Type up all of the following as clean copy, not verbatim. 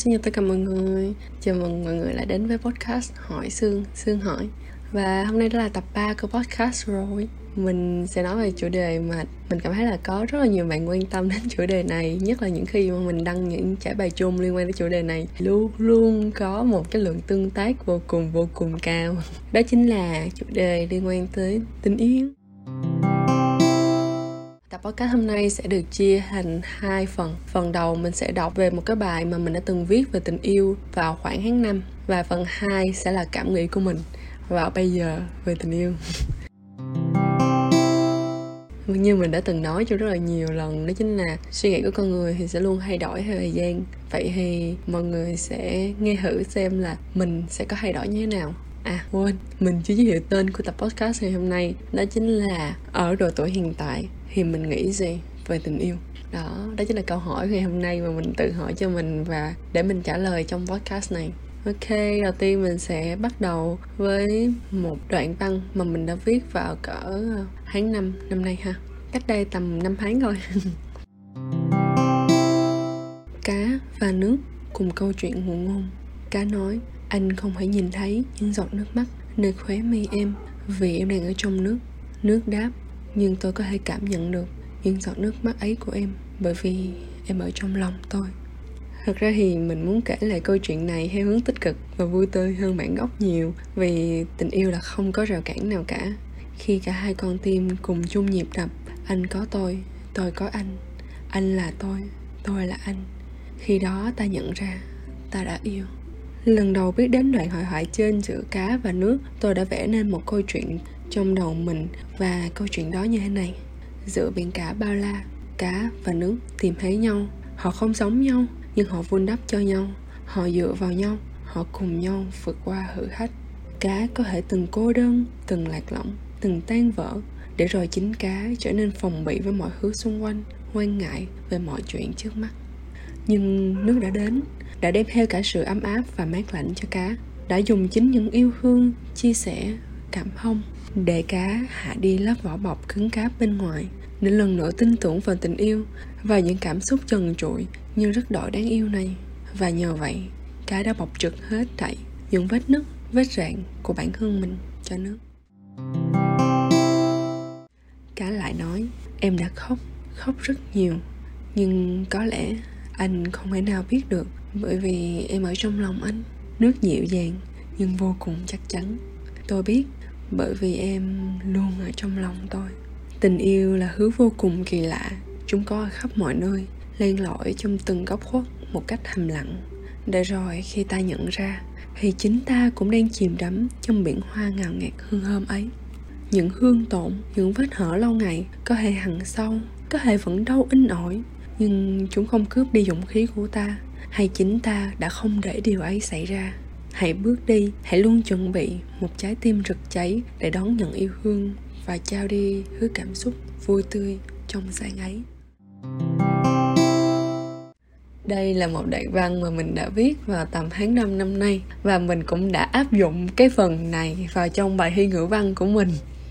sinh nhật tới cả mọi người. Chào mừng mọi người lại đến với podcast Hỏi Sương, Sương Hỏi. Và hôm nay đó là tập 3 của podcast rồi. Mình sẽ nói về chủ đề mà mình cảm thấy là có rất là nhiều bạn quan tâm đến chủ đề này. Nhất là những khi mà mình đăng những trải bài chung liên quan đến chủ đề này, luôn luôn có một cái lượng tương tác vô cùng cao. Đó chính là chủ đề liên quan tới tình yêu. Tập podcast hôm nay sẽ được chia thành hai phần. Phần đầu mình sẽ đọc về một cái bài mà mình đã từng viết về tình yêu vào khoảng tháng 5. Và phần 2 sẽ là cảm nghĩ của mình vào bây giờ về tình yêu. Như mình đã từng nói cho rất là nhiều lần, đó chính là suy nghĩ của con người thì sẽ luôn thay đổi theo thời gian. Vậy thì mọi người sẽ nghe thử xem là mình sẽ có thay đổi như thế nào. À quên, mình chưa giới thiệu tên của tập podcast ngày hôm nay. Đó chính là ở độ tuổi hiện tại thì mình nghĩ gì về tình yêu. Đó chính là câu hỏi ngày hôm nay mà mình tự hỏi cho mình và để mình trả lời trong podcast này. Ok, đầu tiên mình sẽ bắt đầu với một đoạn văn mà mình đã viết vào cỡ tháng 5 năm nay ha. Cách đây tầm 5 tháng thôi. Cá và nước cùng câu chuyện ngụ ngôn. Cá nói, anh không thể nhìn thấy những giọt nước mắt nơi khóe mi em vì em đang ở trong nước. Nước đáp, nhưng tôi có thể cảm nhận được những giọt nước mắt ấy của em bởi vì em ở trong lòng tôi. Thật ra thì mình muốn kể lại câu chuyện này theo hướng tích cực và vui tươi hơn bản gốc nhiều, vì tình yêu là không có rào cản nào cả. Khi cả hai con tim cùng chung nhịp đập, anh có tôi có anh là tôi là anh. Khi đó ta nhận ra, ta đã yêu. Lần đầu biết đến đoạn hội thoại trên giữa cá và nước, tôi đã vẽ nên một câu chuyện trong đầu mình, và câu chuyện đó như thế này. Giữa biển cả bao la, cá và nước tìm thấy nhau. Họ không giống nhau, nhưng họ vun đắp cho nhau. Họ dựa vào nhau, họ cùng nhau vượt qua thử thách. Cá có thể từng cô đơn, từng lạc lõng, từng tan vỡ, để rồi chính cá trở nên phòng bị với mọi thứ xung quanh, quan ngại về mọi chuyện trước mắt. Nhưng nước đã đến, đã đem theo cả sự ấm áp và mát lạnh cho cá, đã dùng chính những yêu thương, chia sẻ, cảm thông để cá hạ đi lớp vỏ bọc cứng cáp bên ngoài, để lần nữa tin tưởng vào tình yêu và những cảm xúc trần trụi nhưng rất đỗi đáng yêu này. Và nhờ vậy, cá đã bọc trực hết thảy những vết nứt, vết rạn của bản thân mình cho nước. Cá lại nói, em đã khóc rất nhiều, nhưng có lẽ anh không thể nào biết được bởi vì em ở trong lòng anh. Nước dịu dàng nhưng vô cùng chắc chắn. Tôi biết bởi vì em luôn ở trong lòng tôi. Tình yêu là thứ vô cùng kỳ lạ. Chúng có ở khắp mọi nơi, len lỏi trong từng góc khuất một cách thầm lặng. Để rồi khi ta nhận ra thì chính ta cũng đang chìm đắm trong biển hoa ngào ngạt hương thơm ấy. Những hương tổn, những vết hở lâu ngày có thể hằn sâu, có thể vẫn đau in ỏi, nhưng chúng không cướp đi dũng khí của ta, hay chính ta đã không để điều ấy xảy ra. Hãy bước đi, hãy luôn chuẩn bị một trái tim rực cháy để đón nhận yêu thương và trao đi thứ cảm xúc vui tươi trong sáng ấy. Đây là một đoạn văn mà mình đã viết vào tầm tháng 5 năm nay, và mình cũng đã áp dụng cái phần này vào trong bài thi ngữ văn của mình.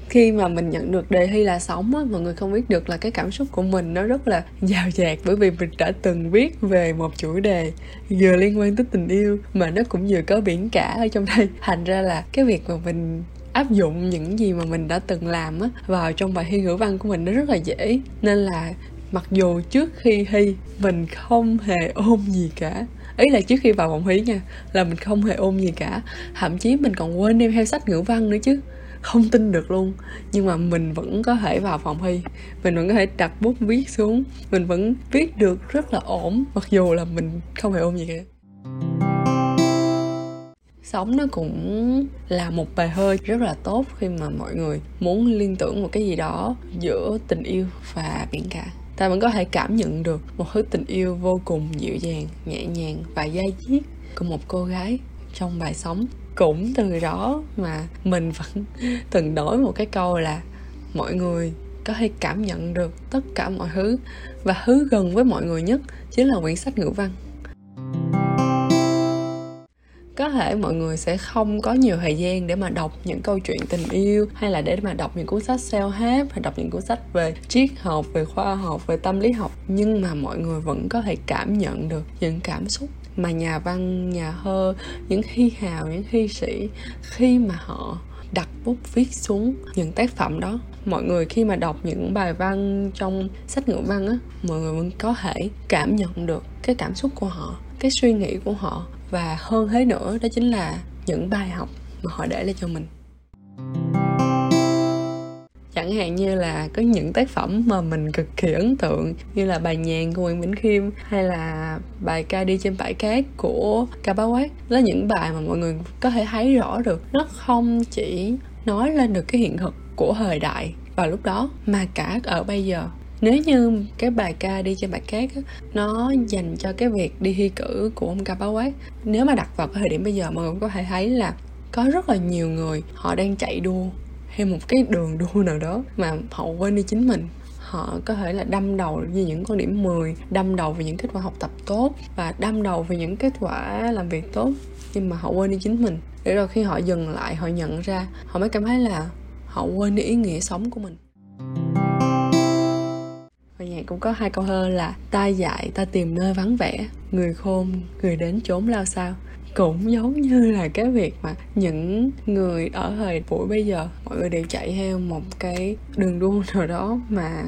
Khi mà mình nhận được đề thi là sóng á, mọi người không biết được là cái cảm xúc của mình nó rất là dào dạt, bởi vì mình đã từng viết về một chủ đề vừa liên quan tới tình yêu mà nó cũng vừa có biển cả ở trong đây. Thành ra là cái việc mà mình áp dụng những gì mà mình đã từng làm á vào trong bài thi ngữ văn của mình nó rất là dễ. Nên là mặc dù trước khi thi mình không hề ôn gì cả, ý là trước khi vào vòng thi nha, là mình không hề ôn gì cả, thậm chí mình còn quên đem theo sách ngữ văn nữa chứ. Không tin được luôn. Nhưng mà mình vẫn có thể vào phòng thi, mình vẫn có thể đặt bút viết xuống, mình vẫn viết được rất là ổn, mặc dù là mình không hề ôn gì cả. Sống nó cũng là một bài hơi rất là tốt khi mà mọi người muốn liên tưởng một cái gì đó giữa tình yêu và biển cả. Ta vẫn có thể cảm nhận được một thứ tình yêu vô cùng dịu dàng, nhẹ nhàng và da diết của một cô gái trong bài Sống. Cũng từ đó mà mình vẫn từng đổi một cái câu là mọi người có thể cảm nhận được tất cả mọi thứ, và thứ gần với mọi người nhất chính là quyển sách ngữ văn. Có thể mọi người sẽ không có nhiều thời gian để mà đọc những câu chuyện tình yêu, hay là để mà đọc những cuốn sách self-help, hay đọc những cuốn sách về triết học, về khoa học, về tâm lý học, nhưng mà mọi người vẫn có thể cảm nhận được những cảm xúc mà nhà văn, nhà thơ, những hy hào, những hy sĩ khi mà họ đặt bút viết xuống những tác phẩm đó. Mọi người khi mà đọc những bài văn trong sách ngữ văn á, mọi người vẫn có thể cảm nhận được cái cảm xúc của họ, cái suy nghĩ của họ, và hơn thế nữa đó chính là những bài học mà họ để lại cho mình. Chẳng hạn như là có những tác phẩm mà mình cực kỳ ấn tượng như là bài Nhàn của Nguyễn Bỉnh Khiêm hay là bài Ca đi trên bãi cát của Cao Bá Quát. Đó là những bài mà mọi người có thể thấy rõ được nó không chỉ nói lên được cái hiện thực của thời đại vào lúc đó mà cả ở bây giờ. Nếu như cái bài Ca đi trên bãi cát á, nó dành cho cái việc đi thi cử của ông Cao Bá Quát, nếu mà đặt vào cái thời điểm bây giờ mọi người có thể thấy là có rất là nhiều người họ đang chạy đua hay một cái đường đua nào đó mà họ quên đi chính mình. Họ có thể là đâm đầu vì những con điểm 10, đâm đầu vì những kết quả học tập tốt và đâm đầu vì những kết quả làm việc tốt, nhưng mà họ quên đi chính mình. Để rồi khi họ dừng lại, họ nhận ra, họ mới cảm thấy là họ quên đi ý nghĩa sống của mình. Và nhạc cũng có hai câu thơ là: ta dạy ta tìm nơi vắng vẻ, người khôn người đến chốn lao sao. Cũng giống như là cái việc mà những người ở thời buổi bây giờ, mọi người đều chạy theo một cái đường đua nào đó mà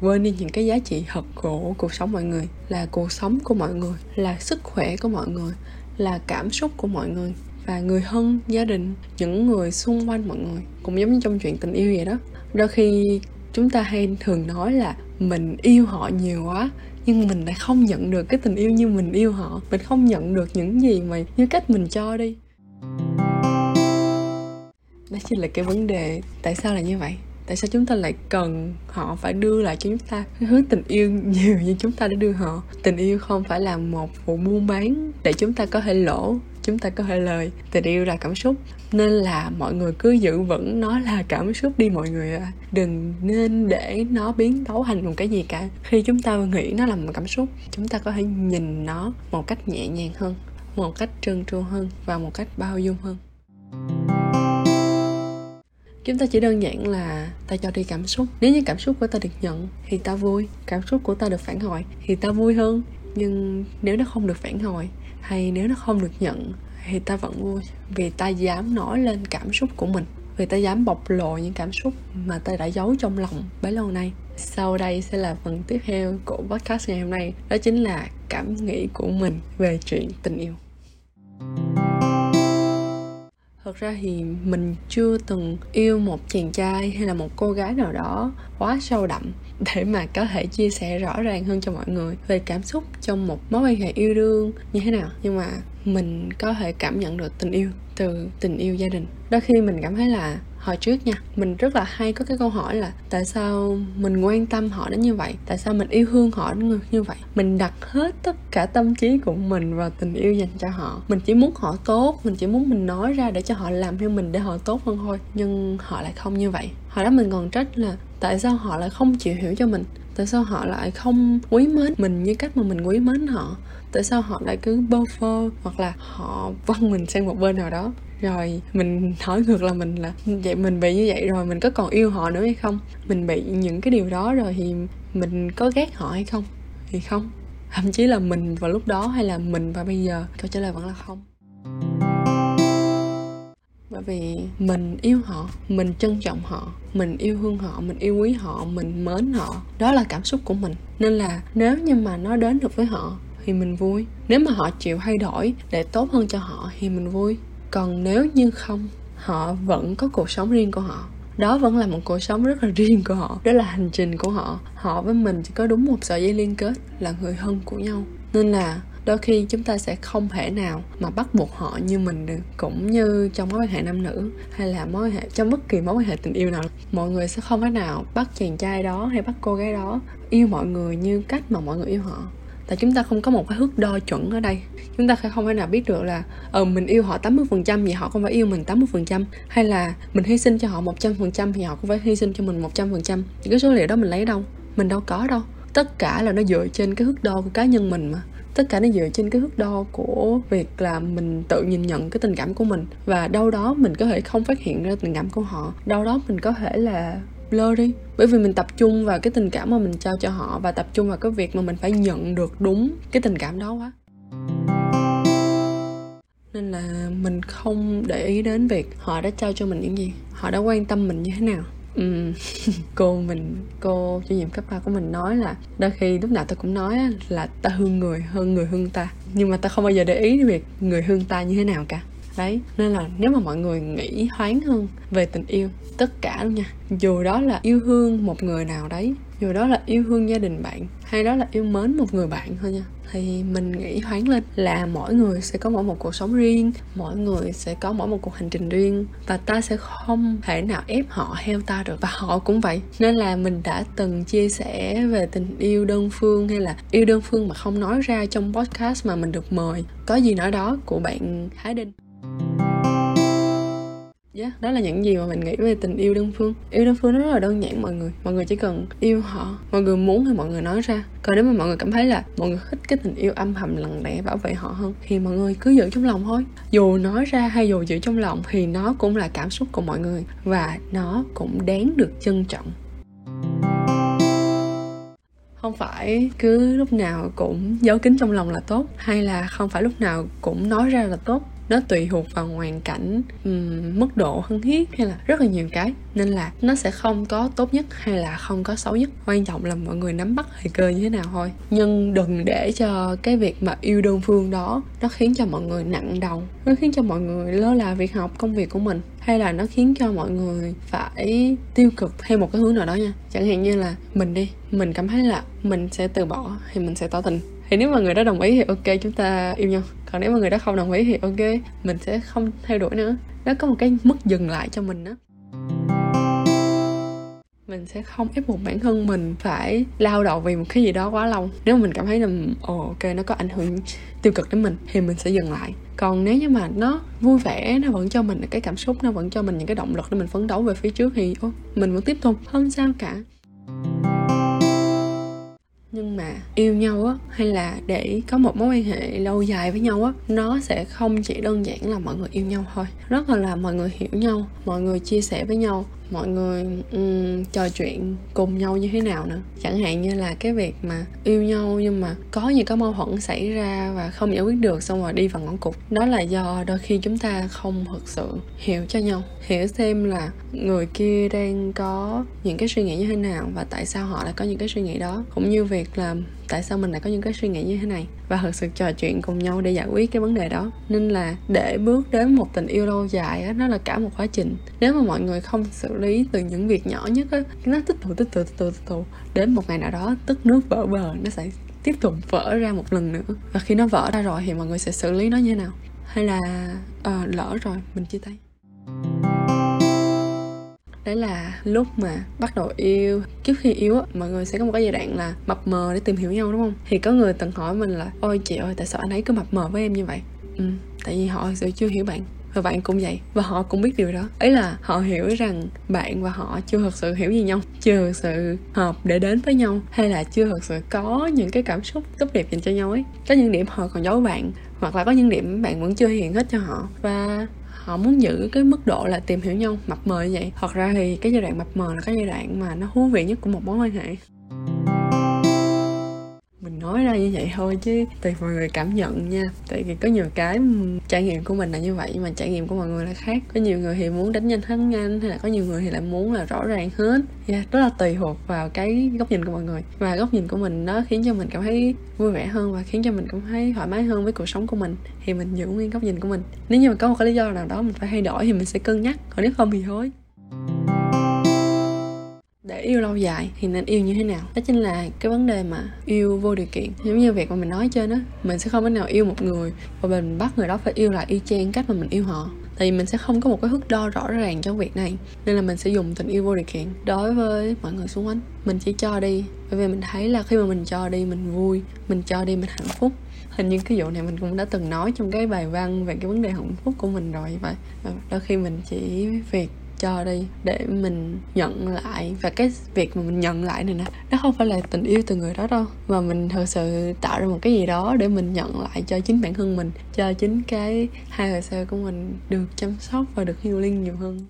quên đi những cái giá trị thật của cuộc sống mọi người. Là cuộc sống của mọi người, là sức khỏe của mọi người, là cảm xúc của mọi người, và người thân, gia đình, những người xung quanh mọi người. Cũng giống như trong chuyện tình yêu vậy đó. Đôi khi chúng ta hay thường nói là mình yêu họ nhiều quá, nhưng mình lại không nhận được cái tình yêu như mình yêu họ. Mình không nhận được những gì mà như cách mình cho đi. Đó chính là cái vấn đề tại sao là như vậy. Tại sao chúng ta lại cần họ phải đưa lại cho chúng ta cái thứ tình yêu nhiều như chúng ta đã đưa họ. Tình yêu không phải là một vụ buôn bán để chúng ta có thể lỗ, chúng ta có thể lời. Tình yêu là cảm xúc. Nên là mọi người cứ giữ vững nó là cảm xúc đi mọi người ạ. Đừng nên để nó biến tấu thành một cái gì cả. Khi chúng ta nghĩ nó là một cảm xúc, chúng ta có thể nhìn nó một cách nhẹ nhàng hơn, một cách trơn tru hơn và một cách bao dung hơn. Chúng ta chỉ đơn giản là ta cho đi cảm xúc. Nếu như cảm xúc của ta được nhận thì ta vui, cảm xúc của ta được phản hồi thì ta vui hơn. Nhưng nếu nó không được phản hồi hay nếu nó không được nhận thì ta vẫn vui. Vì ta dám nói lên cảm xúc của mình, vì ta dám bộc lộ những cảm xúc mà ta đã giấu trong lòng bấy lâu nay. Sau đây sẽ là phần tiếp theo của podcast ngày hôm nay. Đó chính là cảm nghĩ của mình về chuyện tình yêu. Thật ra thì mình chưa từng yêu một chàng trai hay là một cô gái nào đó quá sâu đậm để mà có thể chia sẻ rõ ràng hơn cho mọi người về cảm xúc trong một mối quan hệ yêu đương như thế nào. Nhưng mà mình có thể cảm nhận được tình yêu từ tình yêu gia đình. Đôi khi mình cảm thấy là hồi trước nha, mình rất là hay có cái câu hỏi là tại sao mình quan tâm họ đến như vậy, tại sao mình yêu thương họ đến như vậy. Mình đặt hết tất cả tâm trí của mình vào tình yêu dành cho họ. Mình chỉ muốn họ tốt, mình chỉ muốn mình nói ra để cho họ làm theo mình, để họ tốt hơn thôi. Nhưng họ lại không như vậy. Hồi đó mình còn trách là tại sao họ lại không chịu hiểu cho mình, tại sao họ lại không quý mến mình như cách mà mình quý mến họ, tại sao họ lại cứ bơ phơ hoặc là họ văng mình sang một bên nào đó. Rồi mình hỏi ngược là mình là vậy, mình bị như vậy rồi mình có còn yêu họ nữa hay không, mình bị những cái điều đó rồi thì mình có ghét họ hay không. Thì không, thậm chí là mình vào lúc đó hay là mình và bây giờ, câu trả lời vẫn là không. Bởi vì mình yêu họ, mình trân trọng họ, mình yêu thương họ, mình yêu quý họ, mình mến họ. Đó là cảm xúc của mình. Nên là nếu như mà nó đến được với họ thì mình vui. Nếu mà họ chịu thay đổi để tốt hơn cho họ thì mình vui. Còn nếu như không, họ vẫn có cuộc sống riêng của họ. Đó vẫn là một cuộc sống rất là riêng của họ. Đó là hành trình của họ. Họ với mình chỉ có đúng một sợi dây liên kết là người thân của nhau. Nên là đôi khi chúng ta sẽ không thể nào mà bắt buộc họ như mình được. Cũng như trong mối quan hệ nam nữ hay là mối quan hệ, trong bất kỳ mối quan hệ tình yêu nào, mọi người sẽ không thể nào bắt chàng trai đó hay bắt cô gái đó yêu mọi người như cách mà mọi người yêu họ. Tại chúng ta không có một cái thước đo chuẩn ở đây. Chúng ta không thể nào biết được là mình yêu họ 80% thì họ cũng phải yêu mình 80%, hay là mình hy sinh cho họ 100% thì họ cũng phải hy sinh cho mình 100%. Những cái số liệu đó mình lấy đâu? Mình đâu có đâu. Tất cả là nó dựa trên cái thước đo của cá nhân mình mà. Tất cả nó dựa trên cái thước đo của việc là mình tự nhìn nhận cái tình cảm của mình. Và đâu đó mình có thể không phát hiện ra tình cảm của họ. Đâu đó mình có thể là blur đi. Bởi vì mình tập trung vào cái tình cảm mà mình trao cho họ và tập trung vào cái việc mà mình phải nhận được đúng cái tình cảm đó quá. Nên là mình không để ý đến việc họ đã trao cho mình những gì, họ đã quan tâm mình như thế nào. Cô chủ nhiệm cấp 3 của mình nói là đôi khi lúc nào ta cũng nói là ta thương người hơn người thương ta, nhưng mà ta không bao giờ để ý đến việc người thương ta như thế nào cả. Đấy, nên là nếu mà mọi người nghĩ thoáng hơn về tình yêu, tất cả luôn nha, dù đó là yêu thương một người nào đấy, dù đó là yêu thương gia đình bạn, hay đó là yêu mến một người bạn thôi nha, thì mình nghĩ thoáng lên là mỗi người sẽ có mỗi một cuộc sống riêng, mỗi người sẽ có mỗi một cuộc hành trình riêng, và ta sẽ không thể nào ép họ theo ta được, và họ cũng vậy. Nên là mình đã từng chia sẻ về tình yêu đơn phương, hay là yêu đơn phương mà không nói ra trong podcast mà mình được mời, Có Gì Nói Đó của bạn Thái Đinh. Đó là những gì mà mình nghĩ về tình yêu đơn phương. Yêu đơn phương nó rất là đơn giản mọi người. Mọi người chỉ cần yêu họ, mọi người muốn thì mọi người nói ra. Còn nếu mà mọi người cảm thấy là mọi người thích cái tình yêu âm thầm lặng lẽ bảo vệ họ hơn, thì mọi người cứ giữ trong lòng thôi. Dù nói ra hay dù giữ trong lòng thì nó cũng là cảm xúc của mọi người, và nó cũng đáng được trân trọng. Không phải cứ lúc nào cũng giấu kín trong lòng là tốt, hay là không phải lúc nào cũng nói ra là tốt. Nó tùy thuộc vào hoàn cảnh, mức độ thân thiết, hay là rất là nhiều cái. Nên là nó sẽ không có tốt nhất hay là không có xấu nhất. Quan trọng là mọi người nắm bắt thời cơ như thế nào thôi. Nhưng đừng để cho cái việc mà yêu đơn phương đó nó khiến cho mọi người nặng đầu, nó khiến cho mọi người lơ là việc học, công việc của mình, hay là nó khiến cho mọi người phải tiêu cực theo một cái hướng nào đó nha. Chẳng hạn như là mình cảm thấy là mình sẽ từ bỏ thì mình sẽ tỏ tình. Thì nếu mà người đó đồng ý thì ok, chúng ta yêu nhau. Còn nếu mà người đó không đồng ý thì ok, mình sẽ không theo đuổi nữa. Nó có một cái mức dừng lại cho mình đó. Mình sẽ không ép buộc bản thân mình phải lao đầu vì một cái gì đó quá lâu. Nếu mà mình cảm thấy là ok, nó có ảnh hưởng tiêu cực đến mình thì mình sẽ dừng lại. Còn nếu như mà nó vui vẻ, nó vẫn cho mình cái cảm xúc, nó vẫn cho mình những cái động lực để mình phấn đấu về phía trước thì mình vẫn tiếp tục, không sao cả. Nhưng mà yêu nhau á, hay là để có một mối quan hệ lâu dài với nhau á, nó sẽ không chỉ đơn giản là mọi người yêu nhau thôi. Rất là mọi người hiểu nhau, mọi người chia sẻ với nhau, mọi người trò chuyện cùng nhau như thế nào nữa. Chẳng hạn như là cái việc mà yêu nhau nhưng mà có những cái mâu thuẫn xảy ra và không giải quyết được, xong rồi đi vào ngõ cụt. Đó là do đôi khi chúng ta không thực sự hiểu cho nhau, hiểu xem là người kia đang có những cái suy nghĩ như thế nào và tại sao họ lại có những cái suy nghĩ đó, cũng như việc là tại sao mình lại có những cái suy nghĩ như thế này, và thực sự trò chuyện cùng nhau để giải quyết cái vấn đề đó. Nên là để bước đến một tình yêu lâu dài á, nó là cả một quá trình. Nếu mà mọi người không xử lý từ những việc nhỏ nhất á, nó tích tụ đến một ngày nào đó tức nước vỡ bờ, nó sẽ tiếp tục vỡ ra một lần nữa. Và khi nó vỡ ra rồi thì mọi người sẽ xử lý nó như thế nào, hay là lỡ rồi mình chia tay. Đấy là lúc mà bắt đầu yêu. Trước khi yêu á, mọi người sẽ có một cái giai đoạn là mập mờ để tìm hiểu nhau, đúng không? Thì có người từng hỏi mình là ôi chị ơi, tại sao anh ấy cứ mập mờ với em như vậy? Tại vì họ thực sự chưa hiểu bạn, và bạn cũng vậy, và họ cũng biết điều đó. Ấy là họ hiểu rằng bạn và họ chưa thực sự hiểu gì nhau, chưa thực sự hợp để đến với nhau, hay là chưa thực sự có những cái cảm xúc tốt đẹp dành cho nhau ấy. Có những điểm họ còn giấu bạn, hoặc là có những điểm bạn vẫn chưa hiện hết cho họ, và họ muốn giữ cái mức độ là tìm hiểu nhau, mập mờ như vậy. Thật ra thì cái giai đoạn mập mờ là cái giai đoạn mà nó thú vị nhất của một mối quan hệ. Mình nói ra như vậy thôi chứ tùy mọi người cảm nhận nha. Tại vì có nhiều cái trải nghiệm của mình là như vậy, nhưng mà trải nghiệm của mọi người là khác. Có nhiều người thì muốn đánh nhanh thắng nhanh, hay là có nhiều người thì lại muốn là rõ ràng hết. Đó là tùy thuộc vào cái góc nhìn của mọi người. Và góc nhìn của mình nó khiến cho mình cảm thấy vui vẻ hơn, và khiến cho mình cảm thấy thoải mái hơn với cuộc sống của mình, thì mình giữ nguyên góc nhìn của mình. Nếu như mà có một cái lý do nào đó mình phải thay đổi thì mình sẽ cân nhắc, còn nếu không thì thôi. Để yêu lâu dài thì nên yêu như thế nào? Đó chính là cái vấn đề mà yêu vô điều kiện. Giống như việc mà mình nói trên đó, mình sẽ không thể nào yêu một người và mình bắt người đó phải yêu lại y chang cách mà mình yêu họ. Tại vì mình sẽ không có một cái thước đo rõ ràng cho việc này. Nên là mình sẽ dùng tình yêu vô điều kiện đối với mọi người xung quanh. Mình chỉ cho đi, bởi vì mình thấy là khi mà mình cho đi mình vui, mình cho đi mình hạnh phúc. Hình như cái vụ này mình cũng đã từng nói trong cái bài văn về cái vấn đề hạnh phúc của mình rồi vậy. Đôi khi mình chỉ việc cho đi để mình nhận lại, và cái việc mà mình nhận lại này nè, nó không phải là tình yêu từ người đó đâu, mà mình thật sự tạo ra một cái gì đó để mình nhận lại cho chính bản thân mình, cho chính cái hai hồ sơ của mình được chăm sóc và được healing nhiều hơn.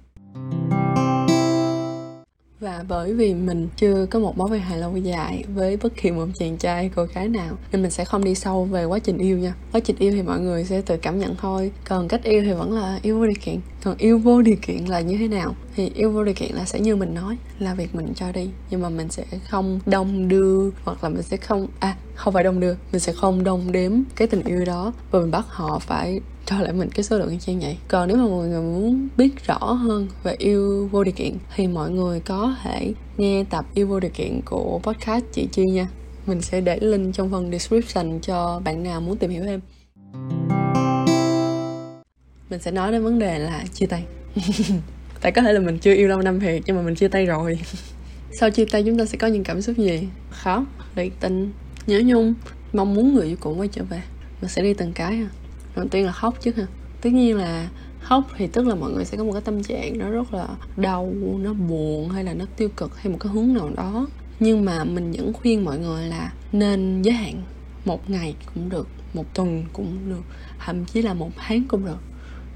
Và bởi vì mình chưa có một mối quan hệ lâu dài với bất kỳ một chàng trai cô gái nào, nên mình sẽ không đi sâu về quá trình yêu nha. Quá trình yêu thì mọi người sẽ tự cảm nhận thôi. Còn cách yêu thì vẫn là yêu vô điều kiện. Còn yêu vô điều kiện là như thế nào? Thì yêu vô điều kiện là sẽ như mình nói, là việc mình cho đi, nhưng mà mình sẽ không đong đưa, hoặc là mình sẽ không mình sẽ không đong đếm cái tình yêu đó và mình bắt họ phải cho lại mình cái số lượng như vậy. Còn nếu mà mọi người muốn biết rõ hơn về yêu vô điều kiện thì mọi người có thể nghe tập yêu vô điều kiện của podcast chị Chi nha. Mình sẽ để link trong phần description cho bạn nào muốn tìm hiểu thêm. Mình sẽ nói đến vấn đề là chia tay. Tại có thể là mình chưa yêu lâu năm thiệt, nhưng mà mình chia tay rồi. Sau chia tay chúng ta sẽ có những cảm xúc gì? Khóc, lụy tình, nhớ nhung, mong muốn người yêu cũ quay trở về. Mình sẽ đi từng cái ha. Đầu tiên là khóc chứ ha. Tất nhiên là khóc thì tức là mọi người sẽ có một cái tâm trạng nó rất là đau, nó buồn hay là nó tiêu cực hay một cái hướng nào đó. Nhưng mà mình vẫn khuyên mọi người là nên giới hạn. Một ngày cũng được, một tuần cũng được, thậm chí là một tháng cũng được.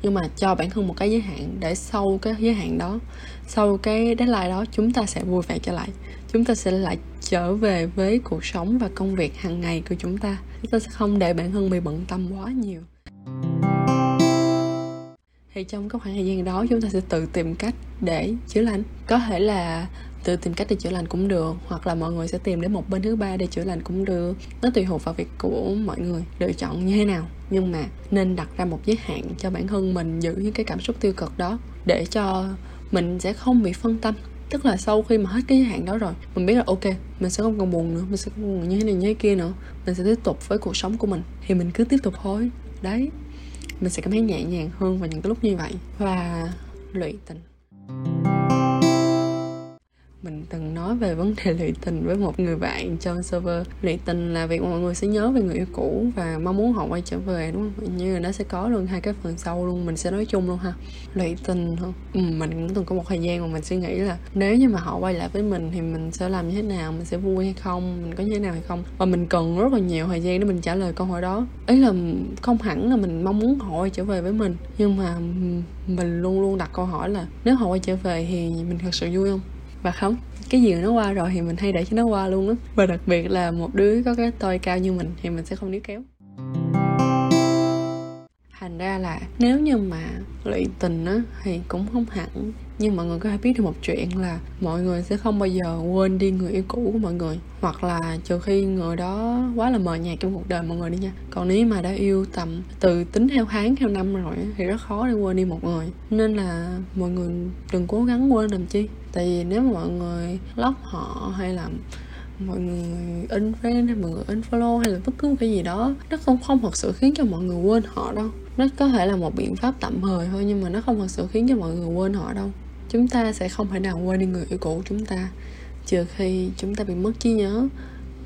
Nhưng mà cho bản thân một cái giới hạn, để sau cái giới hạn đó, sau cái deadline đó, chúng ta sẽ vui vẻ trở lại. Chúng ta sẽ lại trở về với cuộc sống và công việc hàng ngày của chúng ta. Chúng ta sẽ không để bản thân bị bận tâm quá nhiều. Thì trong cái khoảng thời gian đó, chúng ta sẽ tự tìm cách để chữa lành. Có thể là tự tìm cách để chữa lành cũng được, hoặc là mọi người sẽ tìm đến một bên thứ ba để chữa lành cũng được. Nó tùy thuộc vào việc của mọi người lựa chọn như thế nào, nhưng mà nên đặt ra một giới hạn cho bản thân mình, giữ những cái cảm xúc tiêu cực đó để cho mình sẽ không bị phân tâm. Tức là sau khi mà hết cái giới hạn đó rồi, mình biết là ok, mình sẽ không còn buồn nữa, mình sẽ không buồn như thế này như thế kia nữa, mình sẽ tiếp tục với cuộc sống của mình, thì mình cứ tiếp tục thôi. Đấy, mình sẽ cảm thấy nhẹ nhàng hơn vào những cái lúc như vậy. Và lụy tình, mình từng nói về vấn đề lụy tình với một người bạn trong server. Lụy tình là việc mọi người sẽ nhớ về người yêu cũ và mong muốn họ quay trở về, đúng không? Như là nó sẽ có luôn hai cái phần sau luôn, mình sẽ nói chung luôn ha. Lụy tình hả? Mình cũng từng có một thời gian mà mình suy nghĩ là nếu như mà họ quay lại với mình thì mình sẽ làm như thế nào, mình sẽ vui hay không, mình có như thế nào hay không, và mình cần rất là nhiều thời gian để mình trả lời câu hỏi đó. Ý là không hẳn là mình mong muốn họ quay trở về với mình, nhưng mà mình luôn luôn đặt câu hỏi là nếu họ quay trở về thì mình thật sự vui không? Và không, cái gì nó qua rồi thì mình hay để cho nó qua luôn á. Và đặc biệt là một đứa có cái tôi cao như mình thì mình sẽ không níu kéo. Thành ra là nếu như mà lụy tình á thì cũng không hẳn, nhưng mọi người có thể biết được một chuyện là mọi người sẽ không bao giờ quên đi người yêu cũ của mọi người, hoặc là trừ khi người đó quá là mờ nhạt trong cuộc đời mọi người đi nha. Còn nếu mà đã yêu tầm từ tính theo tháng theo năm rồi thì rất khó để quên đi một người. Nên là mọi người đừng cố gắng quên làm chi. Tại vì nếu mà mọi người block họ hay là mọi người unfriend hay mọi người unfollow hay là bất cứ một cái gì đó, nó không thật sự khiến cho mọi người quên họ đâu. Nó có thể là một biện pháp tạm thời thôi, nhưng mà nó không thật sự khiến cho mọi người quên họ đâu. Chúng ta sẽ không thể nào quên đi người yêu cũ chúng ta, trừ khi chúng ta bị mất trí nhớ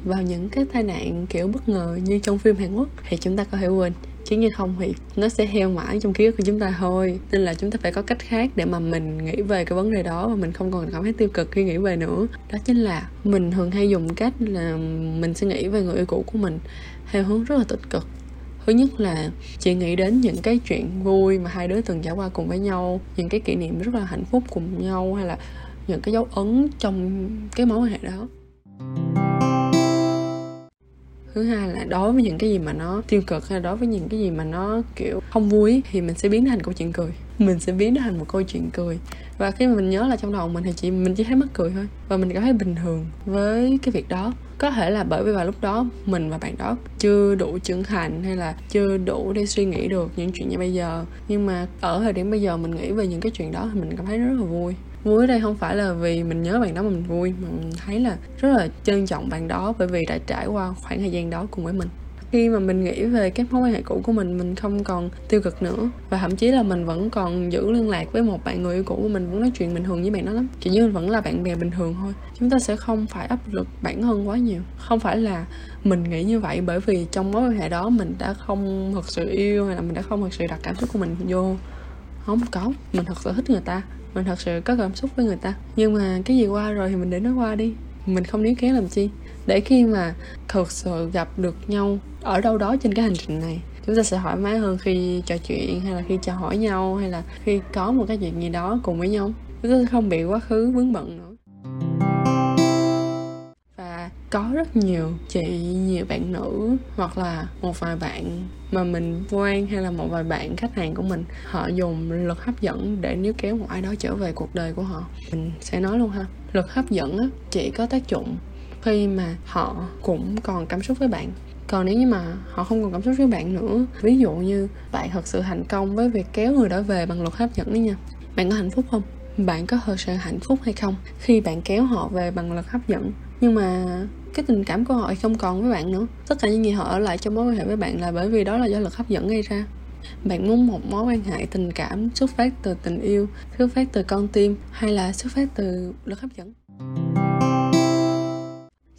vào những cái tai nạn kiểu bất ngờ như trong phim Hàn Quốc thì chúng ta có thể quên, chứ như không thì nó sẽ heo mãi trong ký ức của chúng ta thôi. Nên là chúng ta phải có cách khác để mà mình nghĩ về cái vấn đề đó và mình không còn cảm thấy tiêu cực khi nghĩ về nữa. Đó chính là mình thường hay dùng cách là mình sẽ nghĩ về người yêu cũ của mình theo hướng rất là tích cực. Thứ nhất là chị nghĩ đến những cái chuyện vui mà hai đứa từng trải qua cùng với nhau, những cái kỷ niệm rất là hạnh phúc cùng nhau, hay là những cái dấu ấn trong cái mối quan hệ đó. Thứ hai là đối với những cái gì mà nó tiêu cực hay đối với những cái gì mà nó kiểu không vui thì mình sẽ biến thành câu chuyện cười. Mình sẽ biến thành một câu chuyện cười. Và khi mà mình nhớ là trong đầu mình thì mình chỉ thấy mắc cười thôi. Và mình cảm thấy bình thường với cái việc đó. Có thể là bởi vì vào lúc đó mình và bạn đó chưa đủ trưởng thành hay là chưa đủ để suy nghĩ được những chuyện như bây giờ. Nhưng mà ở thời điểm bây giờ mình nghĩ về những cái chuyện đó thì mình cảm thấy rất là vui. Vui ở đây không phải là vì mình nhớ bạn đó mà mình vui, mà mình thấy là rất là trân trọng bạn đó bởi vì đã trải qua khoảng thời gian đó cùng với mình. Khi mà mình nghĩ về các mối quan hệ cũ của mình không còn tiêu cực nữa. Và thậm chí là mình vẫn còn giữ liên lạc với một bạn người yêu cũ của mình, vẫn nói chuyện bình thường với bạn đó lắm. Chỉ như vẫn là bạn bè bình thường thôi. Chúng ta sẽ không phải áp lực bản thân quá nhiều. Không phải là mình nghĩ như vậy bởi vì trong mối quan hệ đó mình đã không thật sự yêu hay là mình đã không thật sự đặt cảm xúc của mình vô. Không có, mình thật sự thích người ta, mình thật sự có cảm xúc với người ta. Nhưng mà cái gì qua rồi thì mình để nó qua đi. Mình không níu kéo làm chi. Để khi mà thực sự gặp được nhau ở đâu đó trên cái hành trình này, chúng ta sẽ thoải mái hơn khi trò chuyện hay là khi chào hỏi nhau hay là khi có một cái chuyện gì đó cùng với nhau. Chúng ta sẽ không bị quá khứ vướng bận nữa. có rất nhiều chị, nhiều bạn nữ hoặc là một vài bạn mà mình quen hay là một vài bạn khách hàng của mình, họ dùng luật hấp dẫn để níu kéo một ai đó trở về cuộc đời của họ. Mình sẽ nói luôn ha, luật hấp dẫn á, chỉ có tác dụng khi mà họ cũng còn cảm xúc với bạn. Còn nếu như mà họ không còn cảm xúc với bạn nữa, ví dụ như bạn thật sự thành công với việc kéo người đó về bằng luật hấp dẫn đó nha, bạn có hạnh phúc không? Bạn có thật sự hạnh phúc hay không khi bạn kéo họ về bằng luật hấp dẫn? Nhưng mà cái tình cảm của họ không còn với bạn nữa. Tất cả những gì họ ở lại trong mối quan hệ với bạn là bởi vì đó là do lực hấp dẫn gây ra. Bạn muốn một mối quan hệ tình cảm xuất phát từ tình yêu, xuất phát từ con tim, hay là xuất phát từ lực hấp dẫn?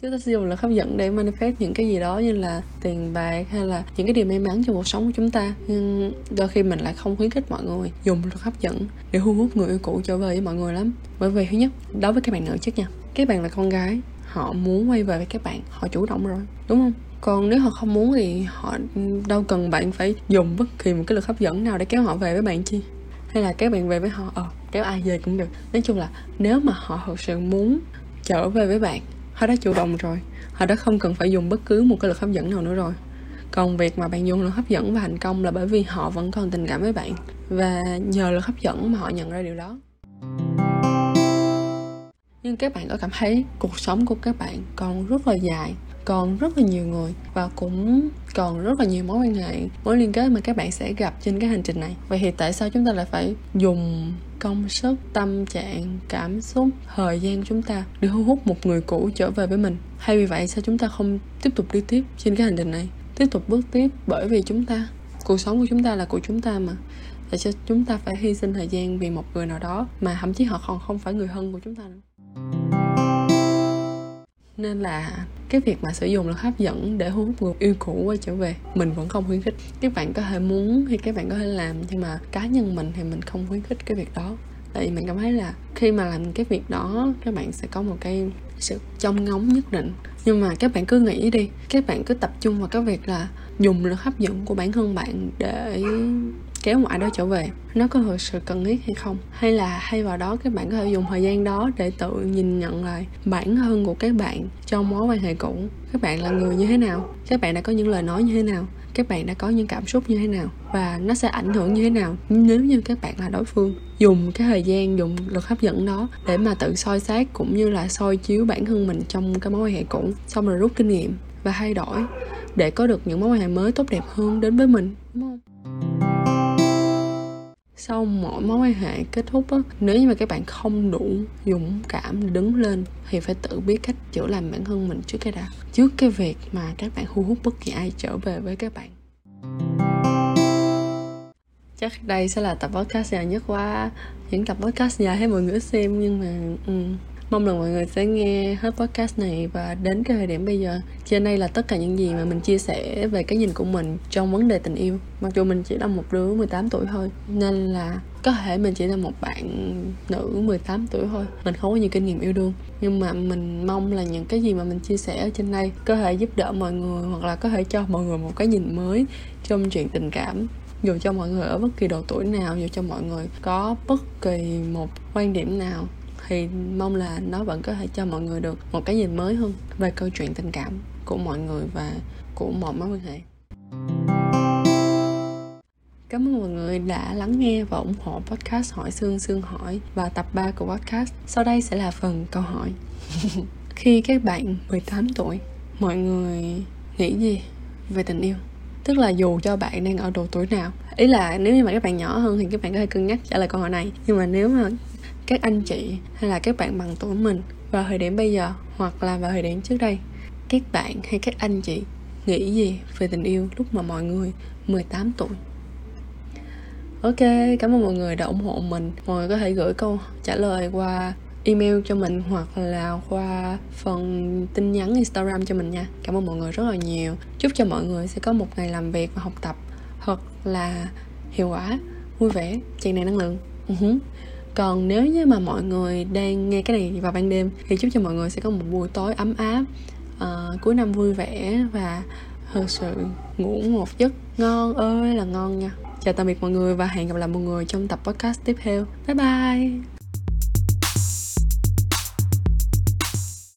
Chúng ta sử dụng lực hấp dẫn để manifest những cái gì đó như là tiền bạc hay là những cái điều may mắn trong cuộc sống của chúng ta. Nhưng đôi khi mình lại không khuyến khích mọi người dùng lực hấp dẫn để thu hút người yêu cũ trở về với mọi người lắm. Bởi vì thứ nhất, đối với các bạn nữ trước nha, các bạn là con gái, họ muốn quay về với các bạn, họ chủ động rồi, đúng không? Còn nếu họ không muốn thì họ đâu cần bạn phải dùng bất kỳ một cái lực hấp dẫn nào để kéo họ về với bạn chi. Hay là các bạn về với họ, kéo ai về cũng được. Nói chung là nếu mà họ thật sự muốn trở về với bạn, họ đã chủ động rồi, họ đã không cần phải dùng bất cứ một cái lực hấp dẫn nào nữa rồi. Còn việc mà bạn dùng lực hấp dẫn và thành công là bởi vì họ vẫn còn tình cảm với bạn, và nhờ lực hấp dẫn mà họ nhận ra điều đó. Nhưng các bạn có cảm thấy cuộc sống của các bạn còn rất là dài, còn rất là nhiều người, và cũng còn rất là nhiều mối quan hệ, mối liên kết mà các bạn sẽ gặp trên cái hành trình này. Vậy thì tại sao chúng ta lại phải dùng công sức, tâm trạng, cảm xúc, thời gian của chúng ta để thu hút một người cũ trở về với mình? Hay vì vậy sao chúng ta không tiếp tục đi tiếp trên cái hành trình này, tiếp tục bước tiếp? Bởi vì cuộc sống của chúng ta là của chúng ta mà. Tại sao chúng ta phải hy sinh thời gian vì một người nào đó mà thậm chí họ còn không phải người thân của chúng ta nữa? Nên là cái việc mà sử dụng lực hấp dẫn để thu hút người yêu cũ quay trở về, mình vẫn không khuyến khích. Các bạn có thể muốn hay các bạn có thể làm, nhưng mà cá nhân mình thì mình không khuyến khích cái việc đó. Tại vì mình cảm thấy là khi mà làm cái việc đó, các bạn sẽ có một cái sự trông ngóng nhất định. Nhưng mà các bạn cứ nghĩ đi, các bạn cứ tập trung vào cái việc là dùng lực hấp dẫn của bản thân bạn để kéo ngoại đó trở về, nó có thực sự cần thiết hay không? Hay là thay vào đó các bạn có thể dùng thời gian đó để tự nhìn nhận lại bản thân của các bạn trong mối quan hệ cũ. Các bạn là người như thế nào? Các bạn đã có những lời nói như thế nào? Các bạn đã có những cảm xúc như thế nào? Và nó sẽ ảnh hưởng như thế nào nếu như các bạn là đối phương? Dùng cái thời gian, dùng lực hấp dẫn đó để mà tự soi xét cũng như là soi chiếu bản thân mình trong cái mối quan hệ cũ, xong rồi rút kinh nghiệm và thay đổi để có được những mối quan hệ mới tốt đẹp hơn đến với mình, đúng không? Sau mỗi mối quan hệ kết thúc á, nếu như mà các bạn không đủ dũng cảm để đứng lên thì phải tự biết cách chữa lành bản thân mình trước cái đã, trước cái việc mà các bạn thu hút bất kỳ ai trở về với các bạn. Chắc đây sẽ là tập podcast dài nhất qua những tập podcast dài hết mọi người xem, nhưng mà mong rằng mọi người sẽ nghe hết podcast này. Và đến cái thời điểm bây giờ, trên đây là tất cả những gì mà mình chia sẻ về cái nhìn của mình trong vấn đề tình yêu. Mặc dù mình chỉ là một đứa 18 tuổi thôi, nên là có thể mình chỉ là một bạn nữ 18 tuổi thôi, mình không có nhiều kinh nghiệm yêu đương. Nhưng mà mình mong là những cái gì mà mình chia sẻ ở trên đây có thể giúp đỡ mọi người, hoặc là có thể cho mọi người một cái nhìn mới trong chuyện tình cảm, dù cho mọi người ở bất kỳ độ tuổi nào, dù cho mọi người có bất kỳ một quan điểm nào, thì mong là nó vẫn có thể cho mọi người được một cái nhìn mới hơn về câu chuyện tình cảm của mọi người và của mọi mối quan hệ. Cảm ơn mọi người đã lắng nghe và ủng hộ podcast Hỏi Sương, Sương Hỏi và tập 3 của podcast. Sau đây sẽ là phần câu hỏi. Khi các bạn 18 tuổi, mọi người nghĩ gì về tình yêu? Tức là dù cho bạn đang ở độ tuổi nào, ý là nếu như mà các bạn nhỏ hơn thì các bạn có thể cân nhắc trả lời câu hỏi này. Nhưng mà nếu mà các anh chị hay là các bạn bằng tuổi mình vào thời điểm bây giờ hoặc là vào thời điểm trước đây, các bạn hay các anh chị nghĩ gì về tình yêu lúc mà mọi người 18 tuổi? Ok, cảm ơn mọi người đã ủng hộ mình. Mọi người có thể gửi câu trả lời qua email cho mình hoặc là qua phần tin nhắn Instagram cho mình nha. Cảm ơn mọi người rất là nhiều. Chúc cho mọi người sẽ có một ngày làm việc và học tập thật là hiệu quả, vui vẻ, tràn đầy năng lượng. Còn nếu như mà mọi người đang nghe cái này vào ban đêm thì chúc cho mọi người sẽ có một buổi tối ấm áp, cuối năm vui vẻ và thật sự ngủ một giấc ngon ơi là ngon nha. Chào tạm biệt mọi người và hẹn gặp lại mọi người trong tập podcast tiếp theo. Bye bye!